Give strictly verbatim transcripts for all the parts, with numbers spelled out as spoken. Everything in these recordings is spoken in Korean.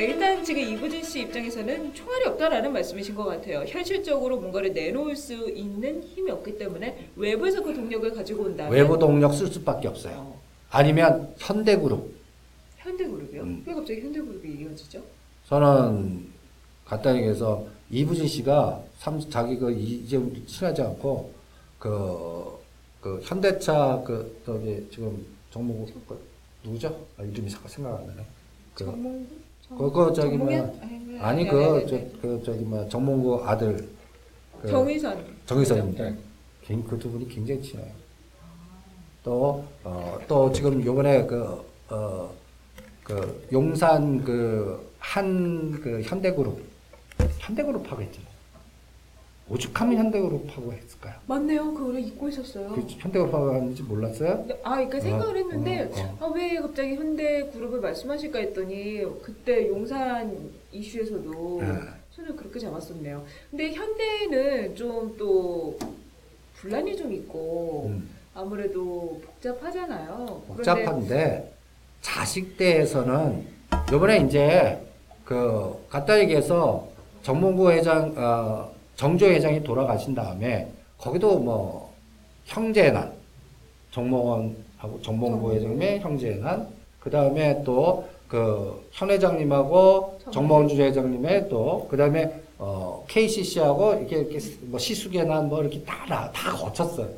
일단 지금 이부진 씨 입장에서는 총알이 없다라는 말씀이신 것 같아요. 현실적으로 뭔가를 내놓을 수 있는 힘이 없기 때문에 외부에서 그 동력을 가지고 온다면 외부 동력 쓸 수밖에 없어요. 아니면 현대그룹. 현대그룹이요? 음. 왜 갑자기 현대그룹이 이어지죠? 저는 간단히 얘기해서 이부진 씨가 삼, 자기가 이재용 친하지 않고 그, 그 현대차 그 저기 지금 정몽구 누구죠? 아, 이름이 잠깐 생각 안 나네. 그, 정몽구? 그거 저기 뭐 아니 그 저 그 저기 뭐 정몽구 아들 그 정의선 정의선입니다. 그 두 분이 굉장히 친해요. 또 어 또 지금 요번에 그 어 그 용산 그 한 그 현대그룹 현대그룹하고 했잖아요. 오죽하면 현대그룹하고 했을까요? 맞네요. 그걸 잊고 있었어요. 그 현대그룹하고 하는지 몰랐어요? 아, 그러니까 생각을 어, 했는데 어, 어. 아, 왜 갑자기 현대그룹을 말씀하실까 했더니 그때 용산 이슈에서도 네. 손을 그렇게 잡았었네요. 근데 현대는 좀 또 분란이 좀 있고 음. 아무래도 복잡하잖아요. 복잡한데 자식대에서는 요번에 이제 그 갖다 얘기해서 정몽구 회장 어, 정조 회장이 돌아가신 다음에 거기도 뭐 형제난 정몽원하고 정몽구 회장님의 형제난 그다음에 또 그 현 회장님하고 정몽원 주 회장님의 또 그다음에 어 케이씨씨하고 이렇게 이렇게 뭐 시수계난 뭐 이렇게 다 다 거쳤어요.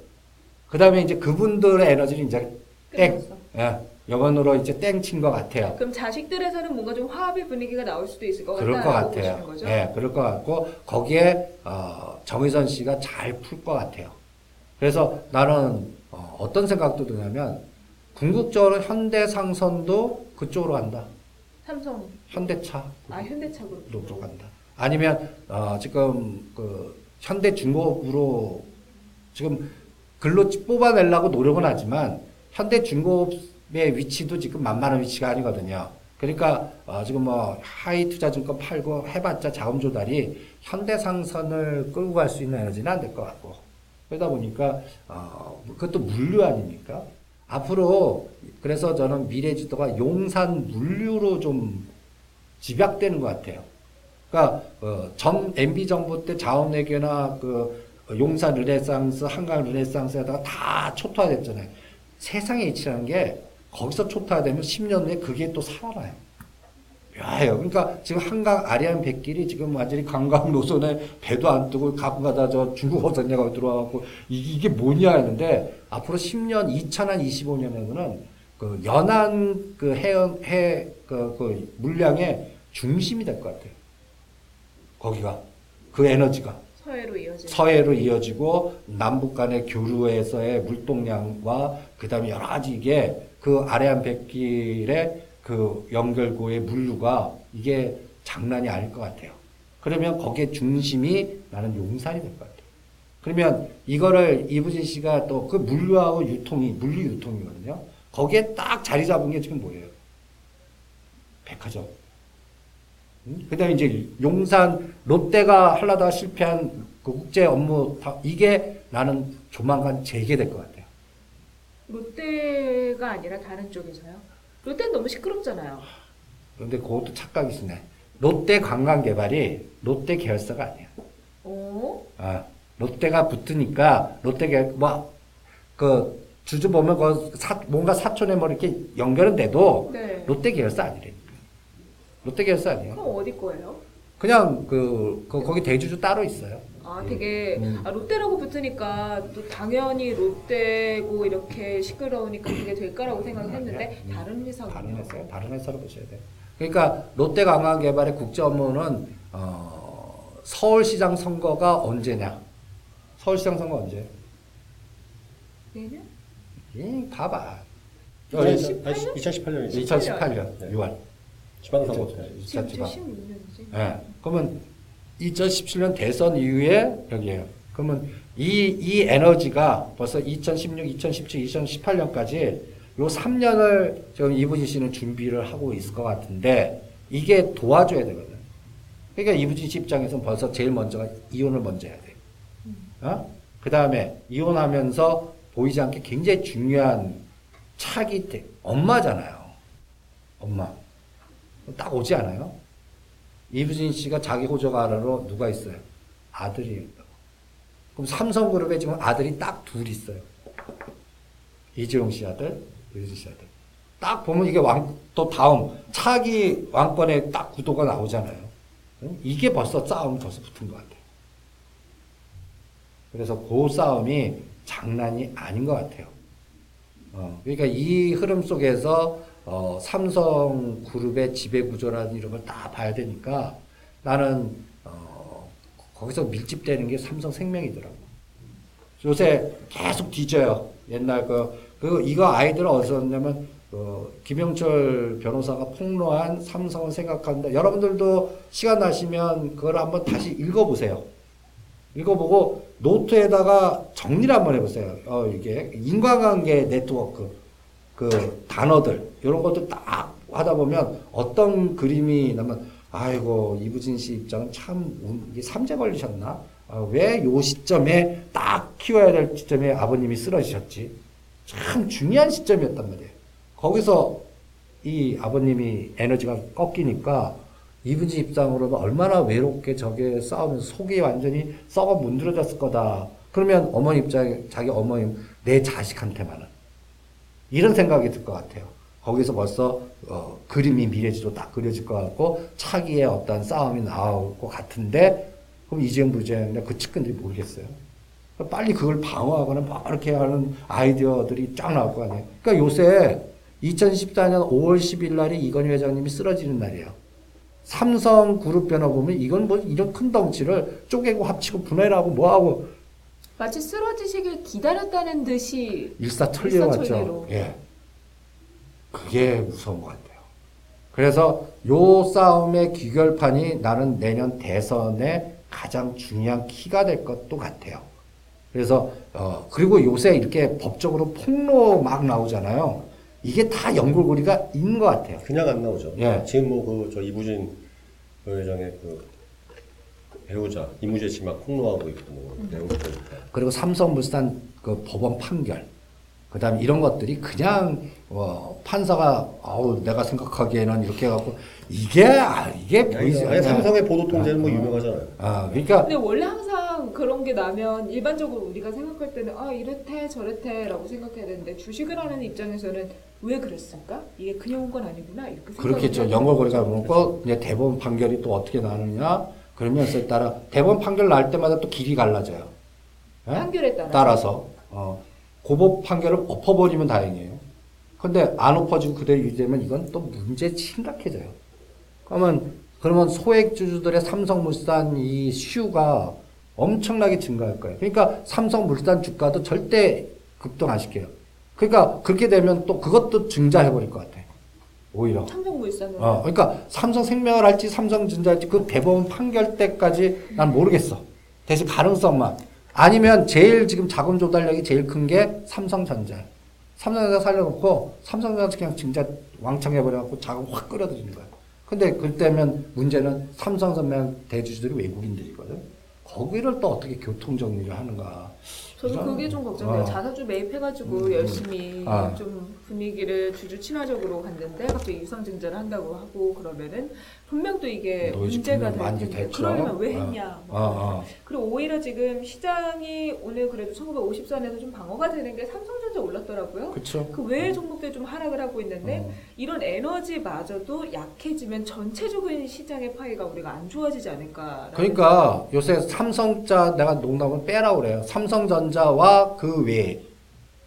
그다음에 이제 그분들의 에너지를 이제 땡 예. 여건으로 이제 땡친 것 같아요. 그럼 자식들에서는 뭔가 좀 화합의 분위기가 나올 수도 있을 것 같다고 보시는 거죠? 네, 그럴 것 같고 거기에 어, 정의선 씨가 잘 풀 것 같아요. 그래서 나는 어, 어떤 생각도 드냐면 궁극적으로 현대 상선도 그쪽으로 간다. 삼성. 현대차. 아, 현대차 그쪽으로 간다. 아니면 어, 지금 그 현대중공업으로 지금 글로 뽑아내려고 노력은 하지만 현대중공업 의 위치도 지금 만만한 위치가 아니거든요. 그러니까 어 지금 뭐 하이투자증권 팔고 해봤자 자금 조달이 현대상선을 끌고 갈 수 있는 에너지는 안 될 것 같고 그러다 보니까 어 그것도 물류 아닙니까? 앞으로 그래서 저는 미래지도가 용산 물류로 좀 집약되는 것 같아요. 그러니까 어 전 엠비 정부 때 자원외교나 그 용산 르네상스, 한강 르네상스에다가 다 초토화됐잖아요. 세상의 이치라는 게 거기서 초토화되면 십 년 후에 그게 또 살아나요. 묘해요. 그러니까 지금 한강 아리안 백길이 지금 완전히 관광 노선에 배도 안 뜨고 가끔 가다 저 중국 어선냐가 들어와갖고 이게 뭐냐 했는데 앞으로 십 년, 이천이십오 년에는 그 연안 그 해연, 해, 그, 그 물량의 중심이 될 것 같아요. 거기가. 그 에너지가. 서해로 이어지고. 서해로 이어지고 남북 간의 교류에서의 물동량과 그 다음에 여러 가지 이게 그 아래한 백길의 그 연결고의 물류가 이게 장난이 아닐 것 같아요. 그러면 거기에 중심이 나는 용산이 될 것 같아요. 그러면 이거를 이부진 씨가 또 그 물류하고 유통이, 물류 유통이거든요. 거기에 딱 자리 잡은 게 지금 뭐예요? 백화점. 음? 그 다음에 이제 용산, 롯데가 하려다가 실패한 그 국제 업무, 다, 이게 나는 조만간 재개될 것 같아요. 롯데가 아니라 다른 쪽에서요? 롯데는 너무 시끄럽잖아요. 그런데 그것도 착각이시네. 롯데 관광개발이 롯데 계열사가 아니야. 오? 아, 롯데가 붙으니까 롯데 계열, 뭐, 그, 주주 보면 그 사, 뭔가 사촌에 뭐 이렇게 연결은 돼도 네. 롯데 계열사 아니라니까. 롯데 계열사 아니에요. 그럼 어디 거예요? 그냥 그, 그 거기 대주주 따로 있어요. 아, 되게 음. 아, 롯데라고 붙으니까 또 당연히 롯데고 이렇게 시끄러우니까 그게 될까라고 생각했는데 음, 다른 회사군요. 다른 회사요. 다른 회사로 보셔야 돼요. 그러니까 롯데 관광개발의 국제 업무는 어, 서울시장 선거가 언제냐? 서울시장 선거 언제? 내년? 예, 봐봐. 이천십팔 년? 이천십팔 년이죠. 이천십팔 년 유월. 지방선거. 지금 이천십육 년이지. 예. 그러면 이천십칠 년 대선 이후에 여기에요. 그러면 이, 이 에너지가 벌써 이천십육, 이천십칠, 이천십팔 년까지 요 삼 년을 지금 이부진 씨는 준비를 하고 있을 것 같은데 이게 도와줘야 되거든요. 그러니까 이부진 씨 입장에서는 벌써 제일 먼저가 이혼을 먼저 해야 돼요. 어? 그 다음에 이혼하면서 보이지 않게 굉장히 중요한 차기 때 엄마잖아요. 엄마. 딱 오지 않아요? 이부진 씨가 자기 호조가 아래로 누가 있어요? 아들이에요. 그럼 삼성그룹에 지금 아들이 딱 둘 있어요. 이재용 씨 아들, 이부진 씨 아들. 딱 보면 이게 왕, 또 다음 차기 왕권에 딱 구도가 나오잖아요. 이게 벌써 싸움이 벌써 붙은 것 같아요. 그래서 그 싸움이 장난이 아닌 것 같아요. 어, 그러니까 이 흐름 속에서 어, 삼성그룹의 지배구조라든지 이런 걸 다 봐야 되니까 나는 어, 거기서 밀집되는 게 삼성생명이더라고. 요새 계속 뒤져요. 옛날 그, 그 이거 아이들은 어디서 왔냐면 어, 김영철 변호사가 폭로한 삼성을 생각한다. 여러분들도 시간 나시면 그걸 한번 다시 읽어보세요. 읽어보고 노트에다가 정리를 한번 해보세요. 어, 이게 인과관계 네트워크 그 단어들 이런 것도 딱 하다 보면 어떤 그림이 나면 아이고 이부진 씨 입장은 참 이게 삼재 걸리셨나? 아, 왜 요 시점에 딱 키워야 될 시점에 아버님이 쓰러지셨지? 참 중요한 시점이었단 말이에요. 거기서 이 아버님이 에너지가 꺾이니까 이부진 입장으로는 얼마나 외롭게 저게 싸우면서 속이 완전히 썩어 문드러졌을 거다. 그러면 어머니 입장에 자기 어머님 내 자식한테만은 이런 생각이 들 것 같아요. 거기서 벌써 어, 그림이 미래지도 딱 그려질 것 같고 차기의 어떤 싸움이 나올 것 같은데 그럼 이재용 부장이나 그 측근들이 모르겠어요. 빨리 그걸 방어하거나 막 이렇게 하는 아이디어들이 쫙 나올 거 아니에요. 그러니까 요새 이천십사 년 오월 십일 날이 이건희 회장님이 쓰러지는 날이에요. 삼성그룹 변화 보면 이건 뭐 이런 큰 덩치를 쪼개고 합치고 분해하고 뭐하고 마치 쓰러지시길 기다렸다는 듯이 일사천리로 예, 그게 무서운 것 같아요. 그래서 요 싸움의 귀결판이 나는 내년 대선에 가장 중요한 키가 될 것도 같아요. 그래서 어 그리고 요새 이렇게 법적으로 폭로 막 나오잖아요. 이게 다 연골고리가 있는 것 같아요. 그냥 안 나오죠. 예. 지금 뭐 그 저 이부진 회장의 그 배우자 이무재 씨 막 폭로하고 있고 뭐 음. 내용 보니까. 그리고 삼성물산 그 법원 판결, 그다음 이런 것들이 그냥 어, 판사가 아우 내가 생각하기에는 이렇게 해갖고 이게 아, 이게 보이지 않아요. 삼성의 보도 통제는 아, 뭐 유명하잖아요. 아 그러니까. 근데 원래 항상 그런 게 나면 일반적으로 우리가 생각할 때는 아 이렇대 저렇대라고 생각해야 되는데 주식을 하는 입장에서는. 왜 그랬을까? 이게 그냥 온 건 아니구나. 이렇게 그렇겠죠. 연골고리가 보고 이제 대법원 판결이 또 어떻게 나느냐 그러면서 따라 대법원 판결 날 때마다 또 길이 갈라져요. 예? 판결에 따라 따라서 어, 고법 판결을 엎어버리면 다행이에요. 근데 안 엎어지고 그대로 유지되면 이건 또 문제 심각해져요. 그러면 그러면 소액주주들의 삼성물산 이 수요가 엄청나게 증가할 거예요. 그러니까 삼성물산 주가도 절대 급등 안 시켜요. 그러니까 그렇게 되면 또 그것도 증자해버릴 것 같아. 오히려. 삼성물산은. 어, 그러니까 삼성생명을 할지 삼성전자 할지 그 대법원 판결 때까지 난 모르겠어. 대신 가능성만. 아니면 제일 지금 자금 조달력이 제일 큰 게 삼성전자. 삼성전자 살려놓고 삼성전자 그냥 증자 왕창 해버려갖고 자금 확 끌어들이는 거야. 근데 그때면 문제는 삼성전자 대주주들이 외국인들이거든. 거기를 또 어떻게 교통정리를 하는가. 저도 그게 좀 걱정돼요. 어. 자사주 매입해가지고 음, 열심히 아. 좀 분위기를 주주 친화적으로 갔는데 갑자기 유상증자를 한다고 하고 그러면은 분명 또 이게 문제가 되는데 그러면 왜 했냐. 어. 뭐. 어. 그리고 오히려 지금 시장이 오늘 그래도 천구백오십 선에서 좀 방어가 되는 게 삼성전자 올랐더라고요. 그쵸. 그 외의 종목들 좀 하락을 하고 있는데 어. 이런 에너지마저도 약해지면 전체적인 시장의 파이가 우리가 안 좋아지지 않을까. 그러니까 요새 삼성자 내가 농담을 빼라고 그래요. 삼성전자 자와 그 외에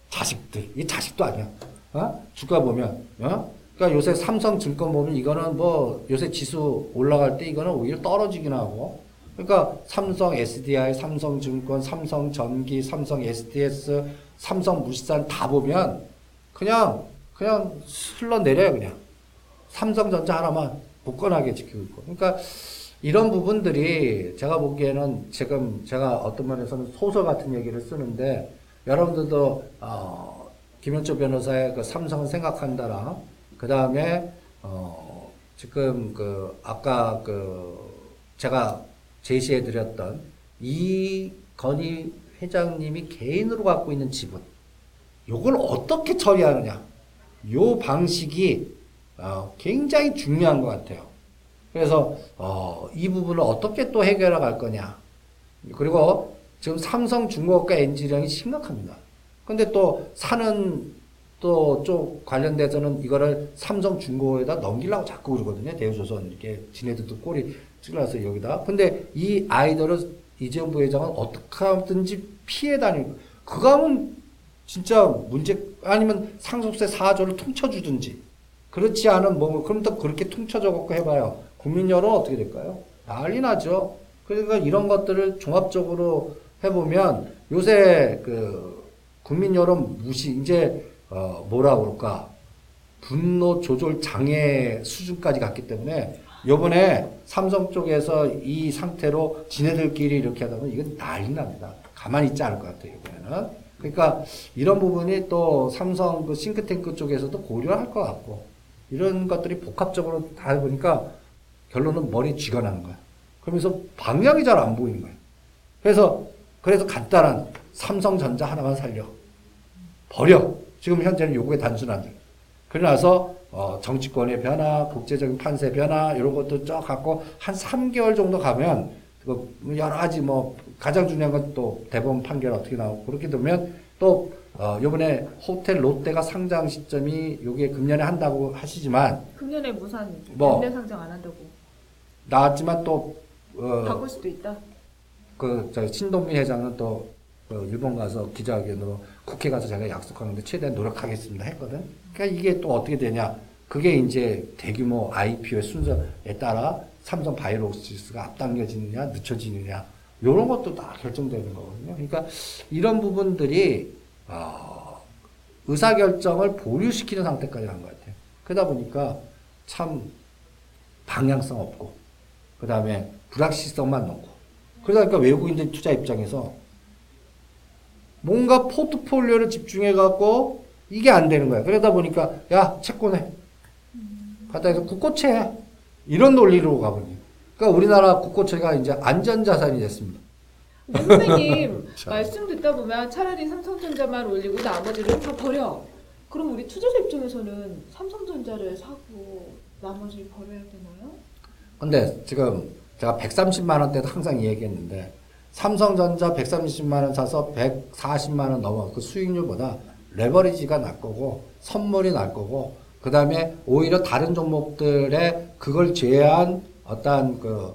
자식들 이 자식도 아니야. 어? 주가 보면 어? 그러니까 요새 삼성증권 보면 이거는 뭐 요새 지수 올라갈 때 이거는 오히려 떨어지긴 하고 그러니까 삼성 에스디아이, 삼성증권, 삼성전기, 삼성 에스디에스, 삼성물산 다 보면 그냥 그냥 흘러내려요. 그냥 삼성전자 하나만 굳건하게 지키고 있고 그러니까 이런 부분들이 제가 보기에는 지금 제가 어떤 면에서는 소설 같은 얘기를 쓰는데, 여러분들도 어, 김현철 변호사의 그 삼성은 생각한다랑, 그 다음에 어, 지금 그 아까 그 제가 제시해드렸던 이건희 회장님이 개인으로 갖고 있는 지분, 요걸 어떻게 처리하느냐, 요 방식이 어, 굉장히 중요한 것 같아요. 그래서 어, 이 부분을 어떻게 또 해결해 갈 거냐. 그리고 지금 삼성 중공업과 엔지니어링이 심각합니다. 근데 또 사는 또 쪽 관련돼서는 이거를 삼성 중공업에다 넘기려고 자꾸 그러거든요. 대우조선 이렇게 지네들도 꼬리 찔러서 여기다. 근데 이 아이들을 이재용 부회장은 어떻게 하든지 피해 다니고, 그거 하면 진짜 문제, 아니면 상속세 사 조를 통쳐주든지, 그렇지 않은 뭐, 그럼 또 그렇게 통쳐져 갖고 해봐요. 국민 여론 어떻게 될까요? 난리 나죠. 그러니까 이런 것들을 종합적으로 해보면 요새 그 국민 여론 무시, 이제 어 뭐라 그럴까, 분노 조절 장애 수준까지 갔기 때문에 요번에 삼성 쪽에서 이 상태로 지네들끼리 이렇게 하다 보면 이건 난리 납니다. 가만히 있지 않을 것 같아요, 이번에는. 그러니까 이런 부분이 또 삼성 그 싱크탱크 쪽에서도 고려를 할 것 같고, 이런 것들이 복합적으로 다 보니까 결론은 머리 쥐가 나는 거야. 그러면서 방향이 잘 안 보이는 거야. 그래서, 그래서 간단한 삼성전자 하나만 살려. 버려. 지금 현재는 요구의 단순한데. 그러나서, 어, 정치권의 변화, 국제적인 판세 변화, 이런 것도 쫙 갖고, 한 삼 개월 정도 가면, 여러 가지 뭐, 가장 중요한 건 또 대법원 판결 어떻게 나오고, 그렇게 되면 또, 어, 요번에 호텔 롯데가 상장 시점이 요게 금년에 한다고 하시지만, 금년에 무산, 뭐, 롯데 상장 안 한다고 나왔지만 또, 어, 바꿀 수도 있다. 그, 저, 신동민 회장은 또, 그 일본 가서 기자회견으로 국회 가서 제가 약속하는데 최대한 노력하겠습니다 했거든. 그러니까 이게 또 어떻게 되냐. 그게 이제 대규모 아이피오의 순서에 따라 삼성 바이오로직스가 앞당겨지느냐, 늦춰지느냐, 요런 것도 다 결정되는 거거든요. 그러니까 이런 부분들이, 어, 의사결정을 보류시키는 상태까지 간 것 같아요. 그러다 보니까 참 방향성 없고, 그 다음에 불확실성만 놓고, 그러다 보니까 외국인들 투자 입장에서 뭔가 포트폴리오를 집중해갖고 이게 안 되는 거야. 그러다 보니까 야, 채권해. 바닥에서 국고채 해. 이런 논리로 가버려요. 그러니까 우리나라 국고채가 이제 안전자산이 됐습니다. 선생님 말씀 듣다 보면 차라리 삼성전자만 올리고 나머지를 다 버려. 그럼 우리 투자자 입장에서는 삼성전자를 사고 나머지를 버려야 되나요? 근데 지금 제가 백삼십만 원 때도 항상 얘기했는데, 삼성전자 백삼십만 원 사서 백사십만 원 넘어, 그 수익률보다 레버리지가 날 거고, 선물이 날 거고, 그 다음에 오히려 다른 종목들의 그걸 제외한 어떤 그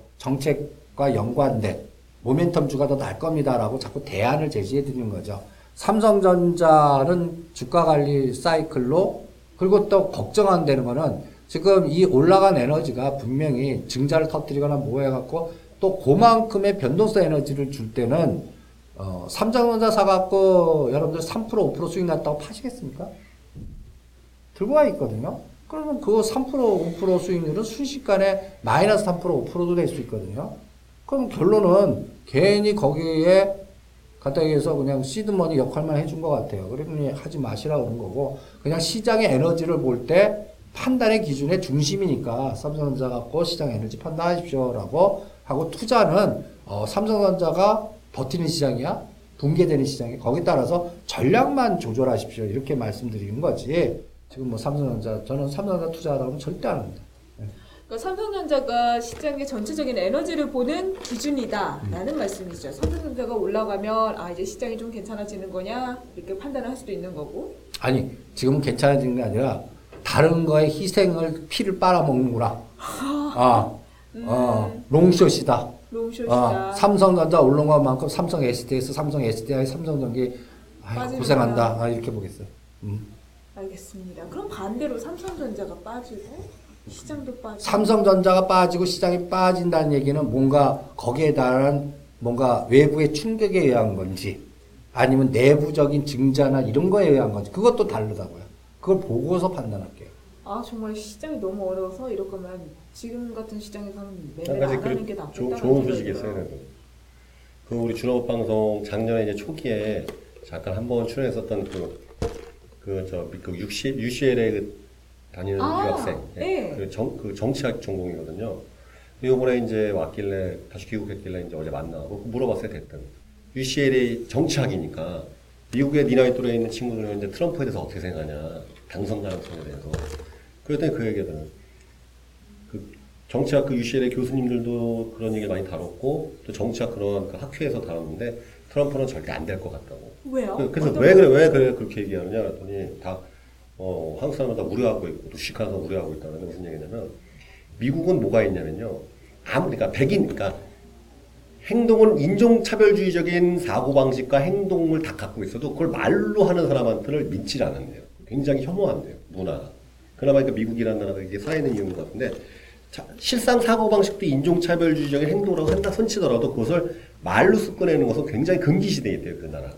정책과 연관된 모멘텀 주가 더 날 겁니다라고 자꾸 대안을 제시해 드리는 거죠. 삼성전자는 주가 관리 사이클로, 그리고 또 걱정 안 되는 거는 지금 이 올라간 에너지가 분명히 증자를 터뜨리거나 뭐 해갖고 또 그만큼의 변동성 에너지를 줄 때는 어, 삼성전자 사갖고 여러분들 삼 퍼센트 오 퍼센트 수익 났다고 파시겠습니까? 들고 와 있거든요. 그러면 그 삼 퍼센트 오 퍼센트 수익률은 순식간에 마이너스 삼 퍼센트 오 퍼센트도 될 수 있거든요. 그럼 결론은 괜히 거기에 간단히 해서 그냥 시드머니 역할만 해준 것 같아요. 그러니 하지 마시라고 그런 거고, 그냥 시장의 에너지를 볼 때 판단의 기준의 중심이니까 삼성전자 갖고 시장 에너지 판단하십시오라고 하고, 투자는 어, 삼성전자가 버티는 시장이야, 붕괴되는 시장이야, 거기에 따라서 전략만 조절하십시오, 이렇게 말씀드리는 거지. 지금 뭐 삼성전자, 저는 삼성전자 투자하라고 하면 절대 안 합니다. 그러니까 삼성전자가 시장의 전체적인 에너지를 보는 기준이다라는 음. 말씀이죠. 삼성전자가 올라가면 아, 이제 시장이 좀 괜찮아지는 거냐, 이렇게 판단을 할 수도 있는 거고. 아니, 지금 괜찮아지는 게 아니라 다른 거에 희생을, 피를 빨아먹는구나. 아, 음. 어, 롱숏이다. 롱숏이다. 어, 삼성전자 올라온 것만큼 삼성 에스디에스, 삼성 에스디아이, 삼성전기 아이, 고생한다. 아, 이렇게 보겠어요. 음. 알겠습니다. 그럼 반대로 삼성전자가 빠지고? 시장도 빠지고. 삼성전자가 빠지고 시장이 빠진다는 얘기는 뭔가 거기에 대한 뭔가 외부의 충격에 의한 건지, 아니면 내부적인 증자나 이런 거에 의한 건지, 그것도 다르다고요. 그걸 보고서 판단할게요. 아 정말 시장이 너무 어려워서 이럴 거면 지금 같은 시장에서는 매매를 안 하는 게 낫겠다. 좋은 소식이었어요. 그 우리 준업 방송 작년에 이제 초기에 잠깐 한번 출연했었던 그 그 저 그 유씨엘에이 그 다니는 아, 유학생, 네. 그, 정, 그 정치학 전공이거든요. 요번에 이제 왔길래 다시 귀국했길래 이제 어제 만나고 물어봤어요 대뜸. 유씨엘에이 정치학이니까 미국의 니 나이 또래에 있는 친구들은 이제 트럼프에 대해서 어떻게 생각하냐, 당선 가능성에 대해서. 그랬더니 그 얘기하더라고요. 그 정치학 그 유씨엘에이 교수님들도 그런 얘기를 많이 다뤘고 또 정치학 그런 그 학회에서 다뤘는데 트럼프는 절대 안 될 것 같다고. 왜요? 그래서 왜 그래 왜 그래 그렇게 얘기하느냐 그랬더니 다 어, 한국 사람마다 우려하고 있고, 또 시카가 우려하고 있다는 게 무슨 얘기냐면, 미국은 뭐가 있냐면요. 아무, 그러니까 백인, 그러니까 행동은 인종차별주의적인 사고방식과 행동을 다 갖고 있어도 그걸 말로 하는 사람한테를 믿질 않는데요. 굉장히 혐오한대요, 문화가. 그나마 그러니까 미국이라는 나라가 이게 쌓이는 이유인 것 같은데, 자, 실상 사고방식도 인종차별주의적인 행동이라고 한다 손치더라도 그것을 말로 습관내는 것은 굉장히 금기시되어 있대요, 그 나라가.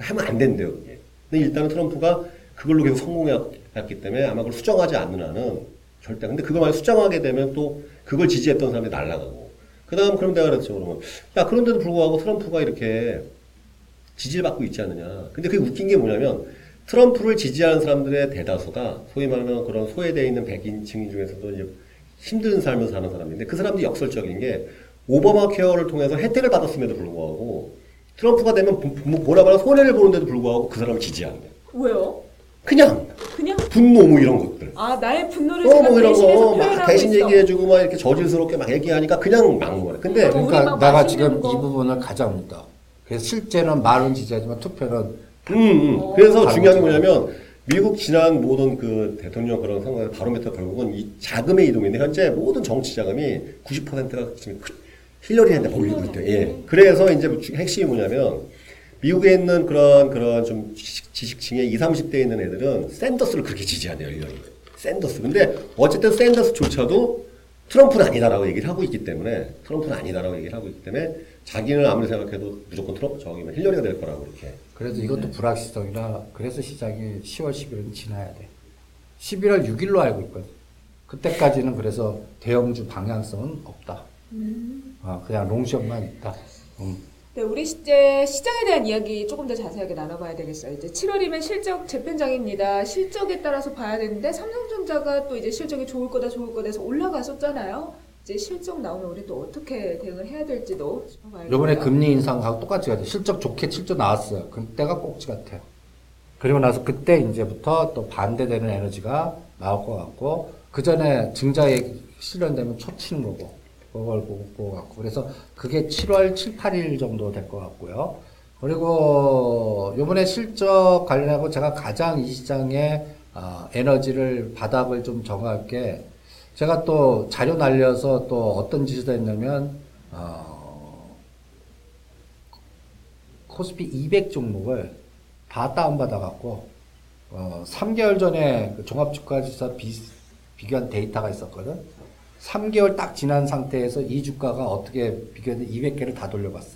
하면 안 된대요, 그게. 근데 일단은 트럼프가 그걸로 계속 성공해왔기 때문에 아마 그걸 수정하지 않는 한은 절대. 근데 그걸 만약 수정하게 되면 또 그걸 지지했던 사람들이 날아가고. 그 다음 그럼 내가 그랬죠. 그러면. 야, 그런데도 불구하고 트럼프가 이렇게 지지를 받고 있지 않느냐. 근데 그게 웃긴 게 뭐냐면 트럼프를 지지하는 사람들의 대다수가 소위 말하는 그런 소외되어 있는 백인층 중에서도 이제 힘든 삶을 사는 사람인데 그 사람들이 역설적인 게 오바마 케어를 통해서 혜택을 받았음에도 불구하고 트럼프가 되면 뭐라 말하면 손해를 보는데도 불구하고 그 사람을 지지한대요. 왜요? 그냥, 그냥 분노 뭐 이런 것들. 아 나의 분노를 어, 뭐 이런 거 막 대신 있어. 얘기해주고 막 이렇게 저질스럽게 막 얘기하니까 그냥 막말해. 근데 그러니까 내가 지금 거. 이 부분을 가장 못다. 그래서 실제는 말은 지지하지만 투표는. 음, 음. 어. 그래서 중요한 게 뭐냐면 미국 지난 모든 그 대통령 그런 상황에서 바로미터 결국은 이 자금의 이동인데 현재 모든 정치 자금이 구십 퍼센트가 지금 힐러리한테 몰리고 있대. 예. 그래서 이제 핵심이 뭐냐면. 미국에 있는 그런, 그런 좀 지식층에 이십, 삼십 대에 있는 애들은 샌더스를 그렇게 지지하네요, 이런. 샌더스. 근데 어쨌든 샌더스조차도 트럼프는 아니다라고 얘기를 하고 있기 때문에, 트럼프는 아니다라고 얘기를 하고 있기 때문에, 자기는 아무리 생각해도 무조건 트럼프, 저기, 힐러리가 될 거라고, 그렇게. 그래도 이것도 네. 불확실성이라, 그래서 시장이 시월, 십일월은 지나야 돼. 십일월 육일로 알고 있거든. 그때까지는 그래서 대형주 방향성은 없다. 음. 아, 그냥 롱숏만 있다. 음. 네, 우리 이제 시장에 대한 이야기 조금 더 자세하게 나눠봐야 되겠어요. 이제 칠월이면 실적 재편장입니다. 실적에 따라서 봐야 되는데 삼성전자가 또 이제 실적이 좋을 거다 좋을 거다 해서 올라갔었잖아요. 이제 실적 나오면 우리 또 어떻게 대응을 해야 될지도 봐야겠어요. 이번에 금리 인상하고 똑같이 가죠. 실적 좋게 칠 조 나왔어요. 그때가 꼭지 같아요. 그리고 나서 그때 이제부터 또 반대되는 에너지가 나올 것 같고 그 전에 증자액 실현되면 초치는 거고. 그걸 보고 같고 그래서 그게 칠월 칠, 팔일 정도 될 것 같고요. 그리고 이번에 실적 관련하고 제가 가장 이 시장의 어, 에너지를 바닥을 좀 정할 게 제가 또 자료 날려서 또 어떤 지수가 있냐면 어, 코스피 이백 종목을 다 다운받아 갖고 어, 삼 개월 전에 그 종합주가지수와 비교한 데이터가 있었거든. 삼 개월 딱 지난 상태에서 이 주가가 어떻게 비교했는데 이백 개를 다 돌려봤어.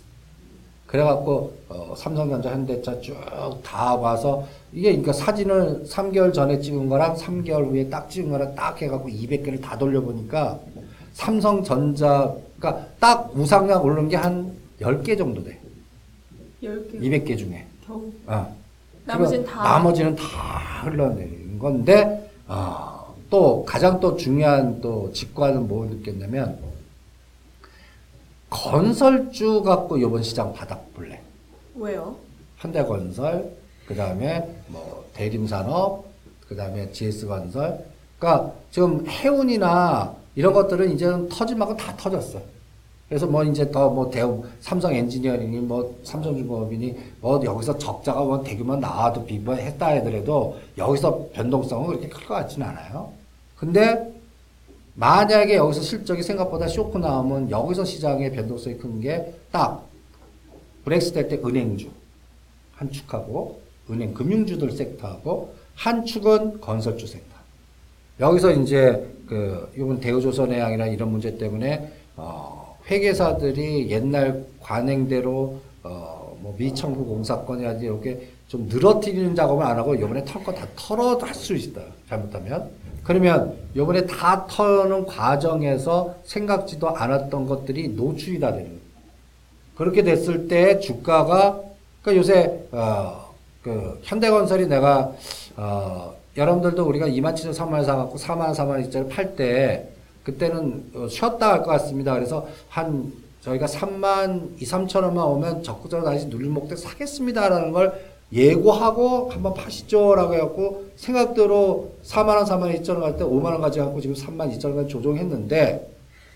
그래갖고 어, 삼성전자, 현대차 쭉 다 와서 이게 그러니까 사진을 삼 개월 전에 찍은 거랑 삼 개월 후에 딱 찍은 거랑 딱 해갖고 이백 개를 다 돌려보니까 삼성전자가 딱 우상향 오른 게 한 열 개 정도 돼. 열 개. 이백 개 중에. 겨우. 어. 나머지는 다. 나머지는 다 흘러내린 건데. 어. 또 가장 또 중요한 또 직관은 뭐 느꼈냐면 건설주 갖고 이번 시장 바닥 볼래. 왜요? 현대건설, 그 다음에 뭐 대림산업, 그 다음에 지에스건설. 그러니까 지금 해운이나 이런 것들은 이제는 터질 만큼 다 터졌어. 그래서 뭐 이제 더 뭐 대우 삼성 엔지니어링이 뭐 삼성중공업이니 뭐 여기서 적자가 뭐 대규모 나와도 비벼했다 하더라도 여기서 변동성은 그렇게 클 것 같지는 않아요. 근데 만약에 여기서 실적이 생각보다 쇼크 나오면 여기서 시장의 변동성이 큰 게 딱 브렉시트 할 때 은행주 한 축하고 은행 금융주들 섹터하고 한 축은 건설주 섹터. 여기서 이제 그 요번 대우조선 해양이나 이런 문제 때문에 어 회계사들이 옛날 관행대로 어 뭐 미청구 공사권이라든지 이렇게 좀 늘어뜨리는 작업을 안 하고 이번에 털 거 다 털어 할 수 있다. 잘못하면. 그러면 요번에 다 터는 과정에서 생각지도 않았던 것들이 노출이 다 되는 거예요. 그렇게 됐을 때 주가가, 그러니까 요새 어, 그 현대건설이 내가 어, 여러분들도 우리가 이만 칠천 삼만 원 사갖고 사만 원 사만 원짜리 팔 때 그때는 쉬었다 할 것 같습니다. 그래서 한 저희가 삼만 이삼천 원만 오면 적극적으로 다시 눌릴 목대 사겠습니다라는 걸 예고하고 한번 파시죠 라고 해갖고 생각대로 사만 원 사만 이천 원 할 때 오만 원 가져갖고 지금 삼만 이천 원까지 조정했는데,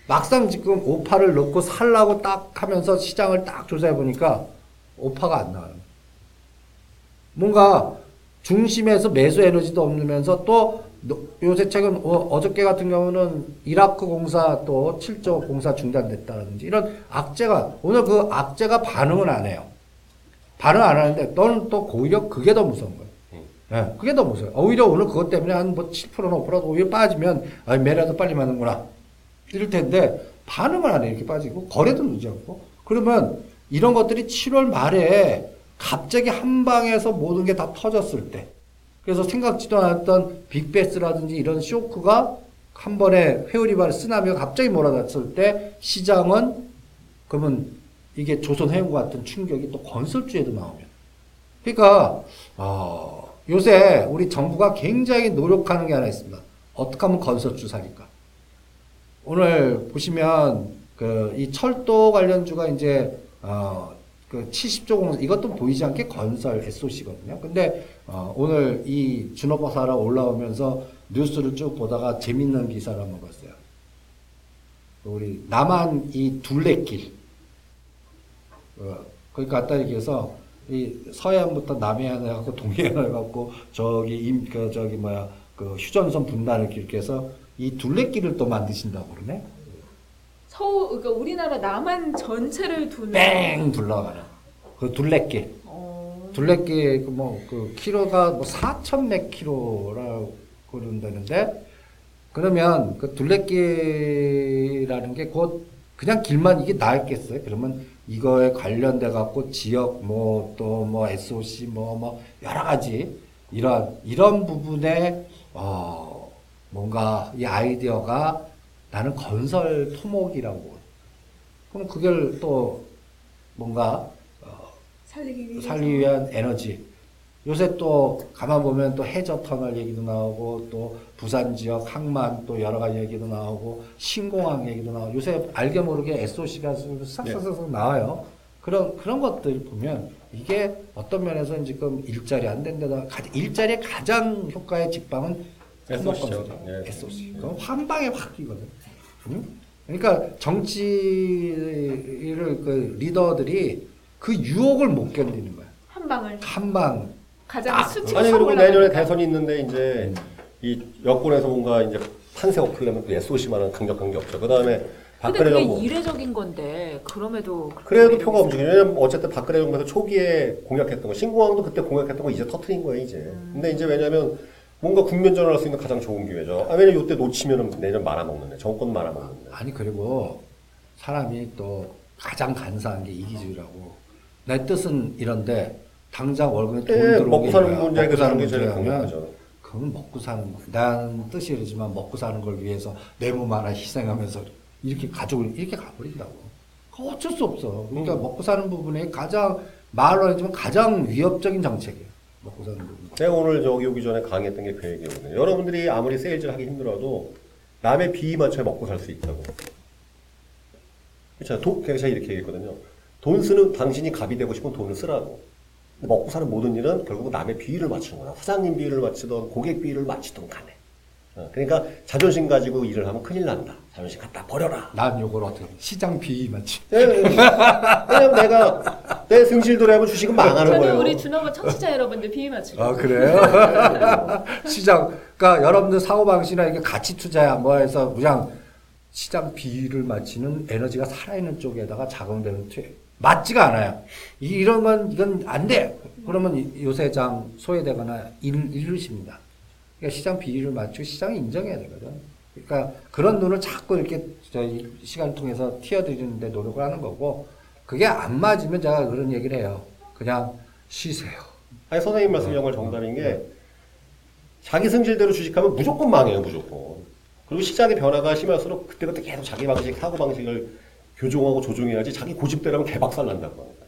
막상 지금 오파를 넣고 살라고 딱 하면서 시장을 딱 조사해 보니까 오파가 안 나와요. 뭔가 중심에서 매수 에너지도 없으면서, 또 요새 최근 어저께 같은 경우는 이라크 공사 또 칠조 공사 중단됐다든지 이런 악재가, 오늘 그 악재가 반응은 안 해요. 반응 안 하는데, 너는 또 오히려 그게 더 무서운 거예요. 네, 그게 더 무서워요. 오히려 오늘 그것 때문에 한 뭐 칠 퍼센트나 오 퍼센트 오히려 빠지면, 아, 매라도 빨리 맞는구나 이럴 텐데, 반응을 안 해. 이렇게 빠지고, 거래도 늦지 않고. 그러면 이런 것들이 칠월 말에 갑자기 한 방에서 모든 게 다 터졌을 때, 그래서 생각지도 않았던 빅베스라든지 이런 쇼크가 한 번에 회오리발 쓰나미가 갑자기 몰아닥쳤을 때, 시장은 그러면 이게 조선해운과 같은 충격이 또 건설주에도 나오면, 그러니까 어, 요새 우리 정부가 굉장히 노력하는 게 하나 있습니다. 어떻게 하면 건설주 살릴까? 오늘 보시면 그 이 철도 관련주가 이제 어, 그 칠십조 공사, 이것도 보이지 않게 건설 에스오씨거든요. 근데 어, 오늘 이 준업사라 올라오면서 뉴스를 쭉 보다가 재밌는 기사를 한번 봤어요. 우리 남한 이 둘레길, 어, 그러니까 갖다 얘기해서 이 서해안부터 남해안을 갖고 동해안을 갖고 저기 임, 그 저기 뭐야 그 휴전선 분단을 길게 해서 이 둘레길을 또 만드신다고 그러네. 서울, 그러니까 우리나라 남한 전체를 둘러. 뺑 둘러가는 그 둘레길. 어... 둘레길 그 뭐 그 키로가 뭐 사천 몇 키로라고 그런다는데, 그러면 그 둘레길이라는 게 곧 그냥 길만 이게 나겠어요? 그러면 이거에 관련돼 갖고 지역 뭐 또 뭐 에스오씨 뭐 뭐 여러 가지 이런 이런 부분에 어 뭔가 이 아이디어가 나는 건설 토목이라고, 그럼 그걸 또 뭔가 어 살리기, 살리기 위한 에너지. 요새 또 가만 보면 또 해저터널 얘기도 나오고, 또 부산 지역 항만 또 여러 가지 얘기도 나오고, 신공항 얘기도 나오고, 요새 알게 모르게 에스오씨가 싹싹싹 나와요. 그런 그런 것들 보면 이게 어떤 면에서는 지금 일자리 안 된데다 일자리의 가장 효과의 직방은 에스오씨죠. 예. 에스오씨. 그럼 한 방에 확 뛰거든. 응? 그러니까 정치를 그 리더들이 그 유혹을 못 견디는 거야. 한 방을. 한 방. 가장 수치가. 아니, 그리고 내년에 대선이 있는데, 이제, 이 여권에서 뭔가 이제 판세 얻으려면 또 에스오씨만한 강력한 게 없죠. 그 다음에 박근혜 정부. 근데 그게 이례적인 건데, 그럼에도. 그래도 표가 움직이네. 왜냐면 어쨌든 박근혜 정부에서 초기에 공약했던 거, 신공항도 그때 공약했던 거 이제 터트린 거예요, 이제. 음. 근데 이제 왜냐면 뭔가 국면전을 할 수 있는 가장 좋은 기회죠. 아, 왜냐면 이때 놓치면은 내년 말아먹는데, 정권 말아먹는데. 아니, 그리고 사람이 또 가장 간사한 게 이기주의라고. 내 뜻은 이런데, 당장 월급에 돈 예, 들어오게 먹고 사는 문제에 그 사는 문제를 하면, 그건 먹고 사는 거. 난 뜻이 이러지만 먹고 사는 걸 위해서 내 몸 하나 희생하면서 이렇게 가족을 이렇게 가버린다고. 그거 어쩔 수 없어. 그러니까 음. 먹고 사는 부분에 가장 말로 하지만 가장 위협적인 정책이에요. 먹고 사는 부분. 제가 오늘 저기 오기 전에 강의했던 게 그 얘기거든요. 여러분들이 아무리 세일즈를 하기 힘들어도 남의 비위 맞춰야 먹고 살 수 있다고. 그렇죠. 독, 제가 이렇게 얘기했거든요. 돈 쓰는 당신이 갑이 되고 싶으면 돈을 쓰라고. 먹고 사는 모든 일은 결국 남의 비위를 맞추는 거다. 사장님 비위를 맞추던 고객 비위를 맞추던 간에. 어, 그러니까 자존심 가지고 일을 하면 큰일 난다. 자존심 갖다 버려라. 난 요걸 어떻게 시장 비위 맞추. 예, 예, 예. 왜냐면 내가 내 승질대로 하면 주식은 망하는 저는 거예요. 저는 우리 준호가 청취자 여러분들 비위 맞추고. 아 그래요? 시장. 그러니까 여러분들 사고방식이나 이게 가치 투자야 뭐 해서 그냥 시장 비위를 맞추는 에너지가 살아있는 쪽에다가 자금되는 투. 맞지가 않아요. 이런 건, 이건 안 돼! 그러면 요새 장 소외되거나 이르십니다. 그러니까 시장 비율을 맞추고 시장이 인정해야 되거든. 그러니까 그런 눈을 자꾸 이렇게 저희 시간을 통해서 튀어드리는데 노력을 하는 거고, 그게 안 맞으면 제가 그런 얘기를 해요. 그냥 쉬세요. 아니, 선생님 말씀 정말 정답인 게, 자기 성질대로 주식하면 무조건 망해요, 무조건. 그리고 시장의 변화가 심할수록 그때부터 계속 자기 방식, 사고 방식을 교정하고 조정해야지 자기 고집대로 하면 개박살 난다고 합니다.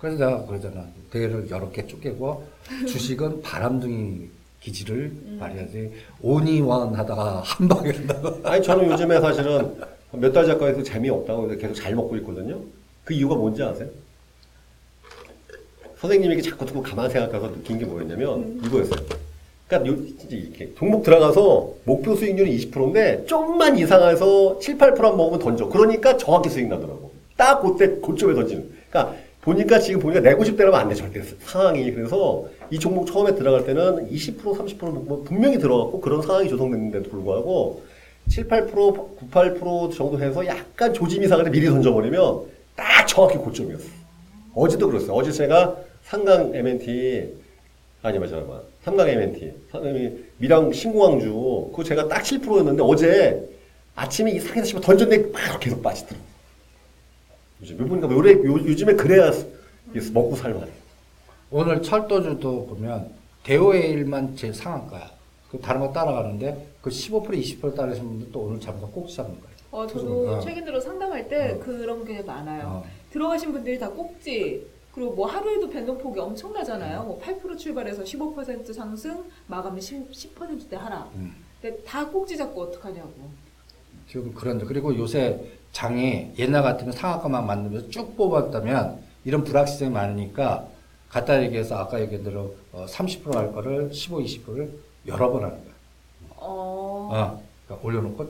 그래서 내가 그러잖아. 대를 여러 개 쪼개고 주식은 바람둥이 기질을 음. 발휘하지 오니원 하다가 한 방에 된다고. 아니 저는 요즘에 사실은 몇 달 전까지도 재미없다고 계속 잘 먹고 있거든요. 그 이유가 뭔지 아세요? 선생님에게 자꾸 듣고 가만 생각해서 느낀 게 뭐였냐면 음. 이거였어요. 그러니까 요, 이렇게 종목 들어가서 목표 수익률이 이십 퍼센트인데 좀만 이상해서 칠, 팔 퍼센트만 먹으면 던져. 그러니까 정확히 수익 나더라고. 딱 그때 고점에 던지는. 그러니까 보니까 지금 보니까 내고 싶대로 하면 안 돼, 절대 상황이. 그래서 이 종목 처음에 들어갈 때는 이십 퍼센트, 삼십 퍼센트 분명히 들어갔고 그런 상황이 조성됐는데도 불구하고 칠, 팔 퍼센트, 구, 팔 퍼센트 정도 해서 약간 조짐 이상을 미리 던져버리면 딱 정확히 고점이었어. 어제도 그랬어요. 어제 제가 삼강 엠 앤 티 아니 맞아 맞아 삼강 엠 앤 티 미랑 신공항주 그거 제가 딱 칠 퍼센트였는데 어제 아침에 이상해서 던졌는데 바로 계속 빠지더라고. 요즘 보니까 요래, 요, 요즘에 그래야 먹고 살만해. 오늘 철도주도 보면 대우에일만 제일 상한가야. 그 다른 거 따라가는데 그 십오 퍼센트, 이십 퍼센트 따라가시는 분들 또 오늘 잡으면 꼭 잡는 거야. 어, 저도 어. 최근 들어 상담할 때 어. 그런 게 많아요. 어. 들어가신 분들이 다 꼭지. 그리고 뭐 하루에도 변동폭이 엄청나잖아요. 뭐 팔 퍼센트 출발해서 십오 퍼센트 상승, 마감이 십 퍼센트대 하락. 음. 근데 다 꼭지 잡고 어떡하냐고. 지금 그런데 그리고 요새 장이 옛날 같으면 상한가만 만들면서 쭉 뽑았다면 이런 불확실성이 많으니까 갖다 얘기해서 아까 얘기한 대로 삼십 퍼센트 할 거를 십오, 이십 퍼센트를 여러 번 하는 거야. 어. 어. 그러니까 올려놓고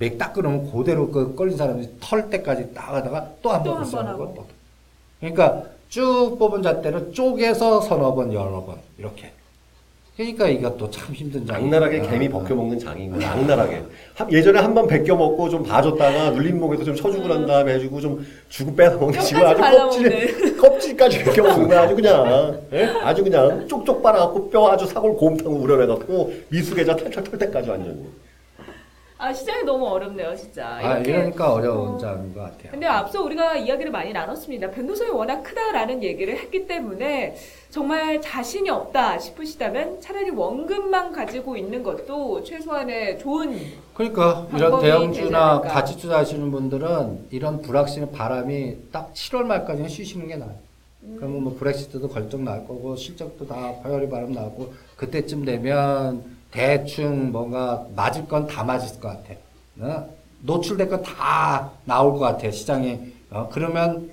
맥 딱 끊으면 그대로 그 걸린 사람이 털 때까지 딱 하다가 또 한 번 하는 거. 그러니까 쭉 뽑은 잣대로 쪼개서 서너 번, 여러 번 이렇게. 그러니까 이거 또 참 힘든 장이. 악랄하게 개미 벗겨먹는 장인 거야. 악랄하게. 예전에 한 번 벗겨먹고 좀 봐줬다가 눌림목에서 좀 쳐주고 난 다음에 해주고 좀 주고 빼먹는 지금 아주 껍질, 껍질까지 벗겨먹는 거야. 아주 그냥. 예? 아주 그냥 쪽쪽 빨아갖고 뼈 아주 사골 곰탕으로 우려내갖고 미숙애자 탈탈 털 때까지 완전히. 아, 시장이 너무 어렵네요, 진짜. 이렇게. 아, 이러니까 어려운 장인 것 같아요. 근데 앞서 우리가 이야기를 많이 나눴습니다. 변동성이 워낙 크다라는 얘기를 했기 때문에 정말 자신이 없다 싶으시다면 차라리 원금만 가지고 있는 것도 최소한의 좋은. 그러니까 이런 대형주나 가치 투자하시는 분들은 이런 불확실한 바람이 딱 칠월 말까지는 쉬시는 게 나아요. 음. 그러면 뭐 브렉시트도 걸정 날 거고 실적도 다 파열의 바람 나고 그때쯤 되면 대충 뭔가 맞을 건 다 맞을 것 같아. 어? 노출될 건 다 나올 것 같아, 시장에. 어? 그러면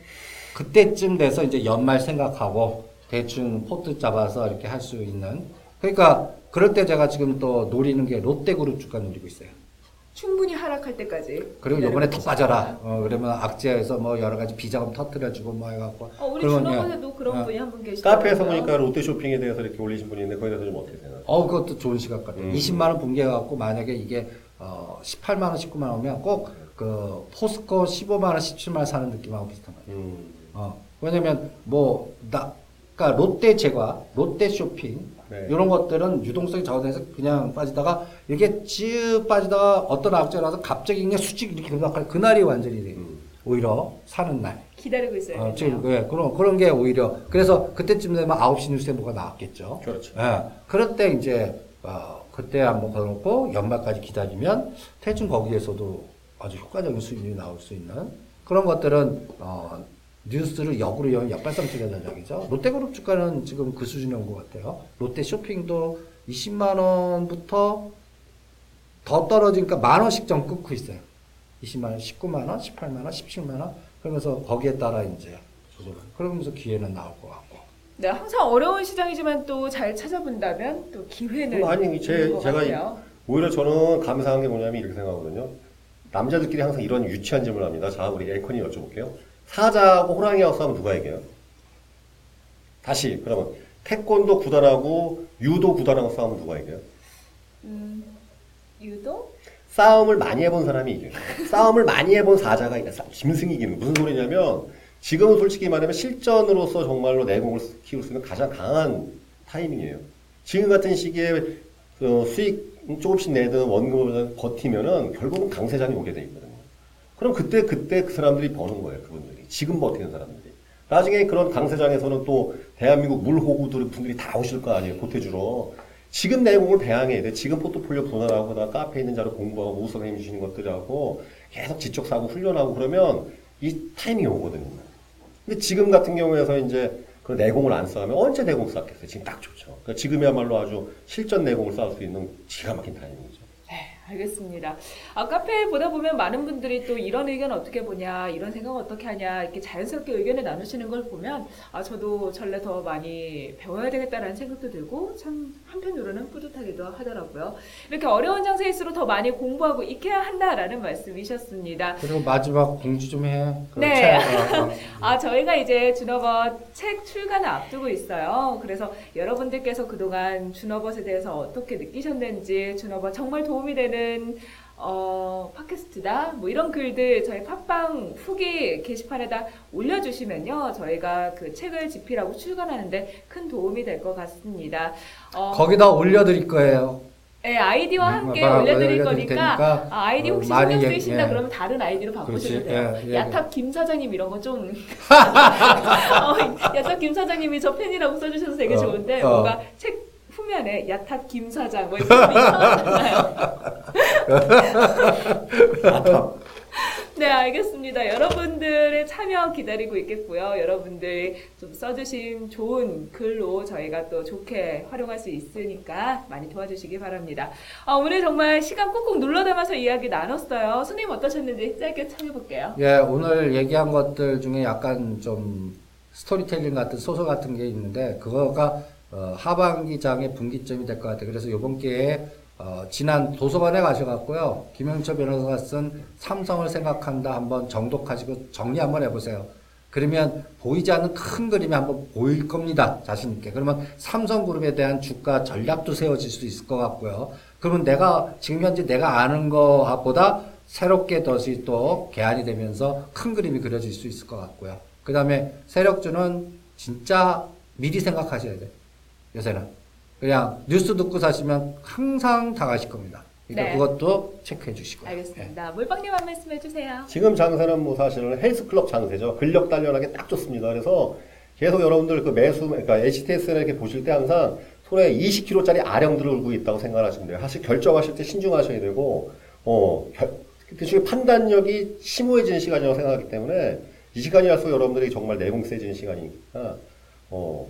그때쯤 돼서 이제 연말 생각하고 대충 포트 잡아서 이렇게 할 수 있는. 그러니까 그럴 때 제가 지금 또 노리는 게 롯데그룹 주가 노리고 있어요. 충분히 하락할 때까지. 그리고 요번에 더 빠져라. 어, 그러면 악재에서 뭐 여러 가지 비자금 터트려주고 뭐 해갖고. 어, 우리 준호에도 그런 분이 한 분 계시더라고요. 카페에서 보니까 롯데 쇼핑에 대해서 이렇게 올리신 분이 있는데 거기에 대해서 좀 어떻게 생각하세요? 어, 그것도 좋은 시각 같아요. 음. 이십만 원 붕괴해갖고 만약에 이게 어, 십팔만 원, 십구만 원 오면 꼭 그 포스코 십오만 원, 십칠만 원 사는 느낌하고 비슷한 거예요. 음. 어, 왜냐면 뭐, 나, 그러니까 롯데 제과, 롯데 쇼핑, 네. 이런 것들은 유동성이 저하돼서 그냥 빠지다가 이렇게 쭉 빠지다가 어떤 악재가 나서 갑자기 그냥 수직 이렇게 급락할 그날이 완전히 돼요. 음. 오히려 사는 날. 기다리고 있어요. 어, 지금 네, 그런 그런 게 오히려 그래서 그때쯤 되면 아홉 시 뉴스에 뭐가 나왔겠죠. 그렇죠. 예, 그럴 때 이제 어, 그때 한번 걸어놓고 연말까지 기다리면 대충 거기에서도 아주 효과적인 수익이 나올 수 있는 그런 것들은. 어, 뉴스를 역으로 연 역발상치게 전략이죠. 롯데그룹 주가는 지금 그 수준에 온 것 같아요. 롯데 쇼핑도 이십만 원부터 더 떨어지니까 만 원씩 좀 끊고 있어요. 이십만 원, 십구만 원, 십팔만 원, 십칠만 원 그러면서 거기에 따라 이제 조절. 그러면서 기회는 나올 것 같고. 네, 항상 어려운 시장이지만 또 잘 찾아본다면 또 기회는. 아니, 제 제가 같아요. 오히려 저는 감사한 게 뭐냐면 이렇게 생각하거든요. 남자들끼리 항상 이런 유치한 질문을 합니다. 자, 우리 앵커님 여쭤볼게요. 사자하고 호랑이하고 싸우면 누가 이겨요? 다시 그러면 태권도 구단하고 유도 구단하고 싸우면 누가 이겨요? 음, 유도? 싸움을 많이 해본 사람이 이겨요. 싸움을 많이 해본 사자가 이겨요. 짐승이 이기는 무슨 소리냐면 지금은 솔직히 말하면 실전으로서 정말로 내공을 키울 수 있는 가장 강한 타이밍이에요. 지금 같은 시기에 그 수익 조금씩 내든 원금을 버티면은 결국은 강세장이 오게 돼 있거든요. 그럼 그때 그때 그 사람들이 버는 거예요. 그분들이 지금 버티는 사람들이 나중에 그런 강세장에서는 또 대한민국 물호구들 분들이 다 오실 거 아니에요. 보태주러 지금 내 공을 배양해야 돼. 지금 포트폴리오 분할하거나 카페에 있는 자료 공부하고 우선 해주시는 것들하고 계속 지적사고 훈련하고 그러면 이 타이밍이 오거든요. 근데 지금 같은 경우에서 이제 그 내공을 안 쌓으면 언제 내공 쌓겠어요? 지금 딱 좋죠. 그러니까 지금이야말로 아주 실전 내공을 쌓을 수 있는 기가 막힌 타이밍이죠. 알겠습니다. 아, 카페 보다 보면 많은 분들이 또 이런 의견 어떻게 보냐, 이런 생각 어떻게 하냐, 이렇게 자연스럽게 의견을 나누시는 걸 보면, 아, 저도 전례 더 많이 배워야 되겠다라는 생각도 들고, 참, 한편으로는 뿌듯하기도 하더라고요. 이렇게 어려운 장세일수록 더 많이 공부하고 익혀야 한다라는 말씀이셨습니다. 그리고 마지막 공지 좀 해. 네. 아, 저희가 이제 준어벗 책 출간을 앞두고 있어요. 그래서 여러분들께서 그동안 준어벗에 대해서 어떻게 느끼셨는지, 준어벗 정말 도움이 되는 어, 팟캐스트다 뭐 이런 글들 저희 팟빵 후기 게시판에다 올려주시면요 저희가 그 책을 집필하고 출간하는데 큰 도움이 될 것 같습니다. 어, 거기다 올려드릴 거예요. 네, 아이디와 함께 마, 올려드릴, 올려드릴 거니까 아, 아이디 혹시 어, 신경 쓰이신다 예, 그러면 다른 아이디로 바꾸셔도 돼요. 예, 예, 야탑 김 사장님 이런 거 좀 어, 야탑 김 사장님이 저 팬이라고 써주셔서 되게 어, 좋은데 어. 뭔가 책 후면에 야탑 김 사장 뭐 이렇게 써놨잖아요. 네, 알겠습니다. 여러분들의 참여 기다리고 있겠고요. 여러분들이 좀 써주신 좋은 글로 저희가 또 좋게 활용할 수 있으니까 많이 도와주시기 바랍니다. 아, 오늘 정말 시간 꾹꾹 눌러 담아서 이야기 나눴어요. 선생님 어떠셨는지 짧게 참여볼게요. 예, 오늘 얘기한 것들 중에 약간 좀 스토리텔링 같은 소설 같은 게 있는데 그거가 어, 하반기장의 분기점이 될 것 같아요. 그래서 이번 기회에 어, 지난 도서관에 가셔갖고요 김영철 변호사가 쓴 삼성을 생각한다 한번 정독하시고 정리 한번 해보세요. 그러면 보이지 않는 큰 그림이 한번 보일 겁니다. 자신 있게. 그러면 삼성그룹에 대한 주가 전략도 세워질 수 있을 것 같고요. 그러면 내가 지금 현재 내가 아는 것보다 새롭게 다시 또 개안이 되면서 큰 그림이 그려질 수 있을 것 같고요. 그 다음에 세력주는 진짜 미리 생각하셔야 돼요. 요새는 그냥 뉴스 듣고 사시면 항상 당하실 겁니다. 그러니까 네. 그것도 체크해 주시고요. 알겠습니다. 네. 몰빵님 한 말씀 해주세요. 지금 장세는 뭐 사실은 헬스클럽 장세죠. 근력 단련하기 딱 좋습니다. 그래서 계속 여러분들 그 매수, 그러니까 에이치티에스를 이렇게 보실 때 항상 손에 이십 킬로그램짜리 아령들을 울고 있다고 생각하시면 돼요. 사실 결정하실 때 신중하셔야 되고, 어, 그중에 판단력이 심오해지는 시간이라고 생각하기 때문에 이 시간이 갈수록 여러분들이 정말 내공 세지는 시간이니까, 어,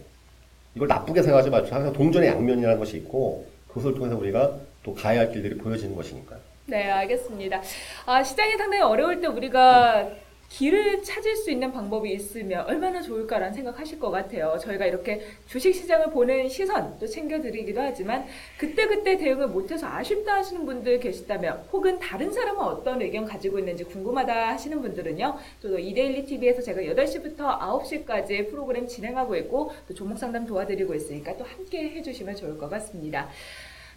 이걸 나쁘게 생각하지 마시고 항상 동전의 양면이라는 것이 있고 그것을 통해서 우리가 또 가야 할 길들이 보여지는 것이니까요. 네, 알겠습니다. 아, 시장이 상당히 어려울 때 우리가 네. 길을 찾을 수 있는 방법이 있으면 얼마나 좋을까라는 생각하실 것 같아요. 저희가 이렇게 주식시장을 보는 시선도 챙겨드리기도 하지만 그때그때 대응을 못해서 아쉽다 하시는 분들 계시다면 혹은 다른 사람은 어떤 의견 가지고 있는지 궁금하다 하시는 분들은요. 또 이데일리티비에서 제가 여덟 시부터 아홉 시까지 프로그램 진행하고 있고 또 종목상담 도와드리고 있으니까 또 함께 해주시면 좋을 것 같습니다.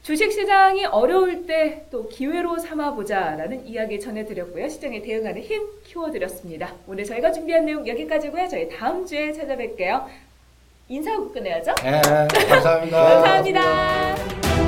주식시장이 어려울 때 또 기회로 삼아보자라는 이야기 전해드렸고요. 시장에 대응하는 힘 키워드렸습니다. 오늘 저희가 준비한 내용 여기까지고요. 저희 다음 주에 찾아뵐게요. 인사하고 끝내야죠? 네, 감사합니다. 감사합니다. 감사합니다.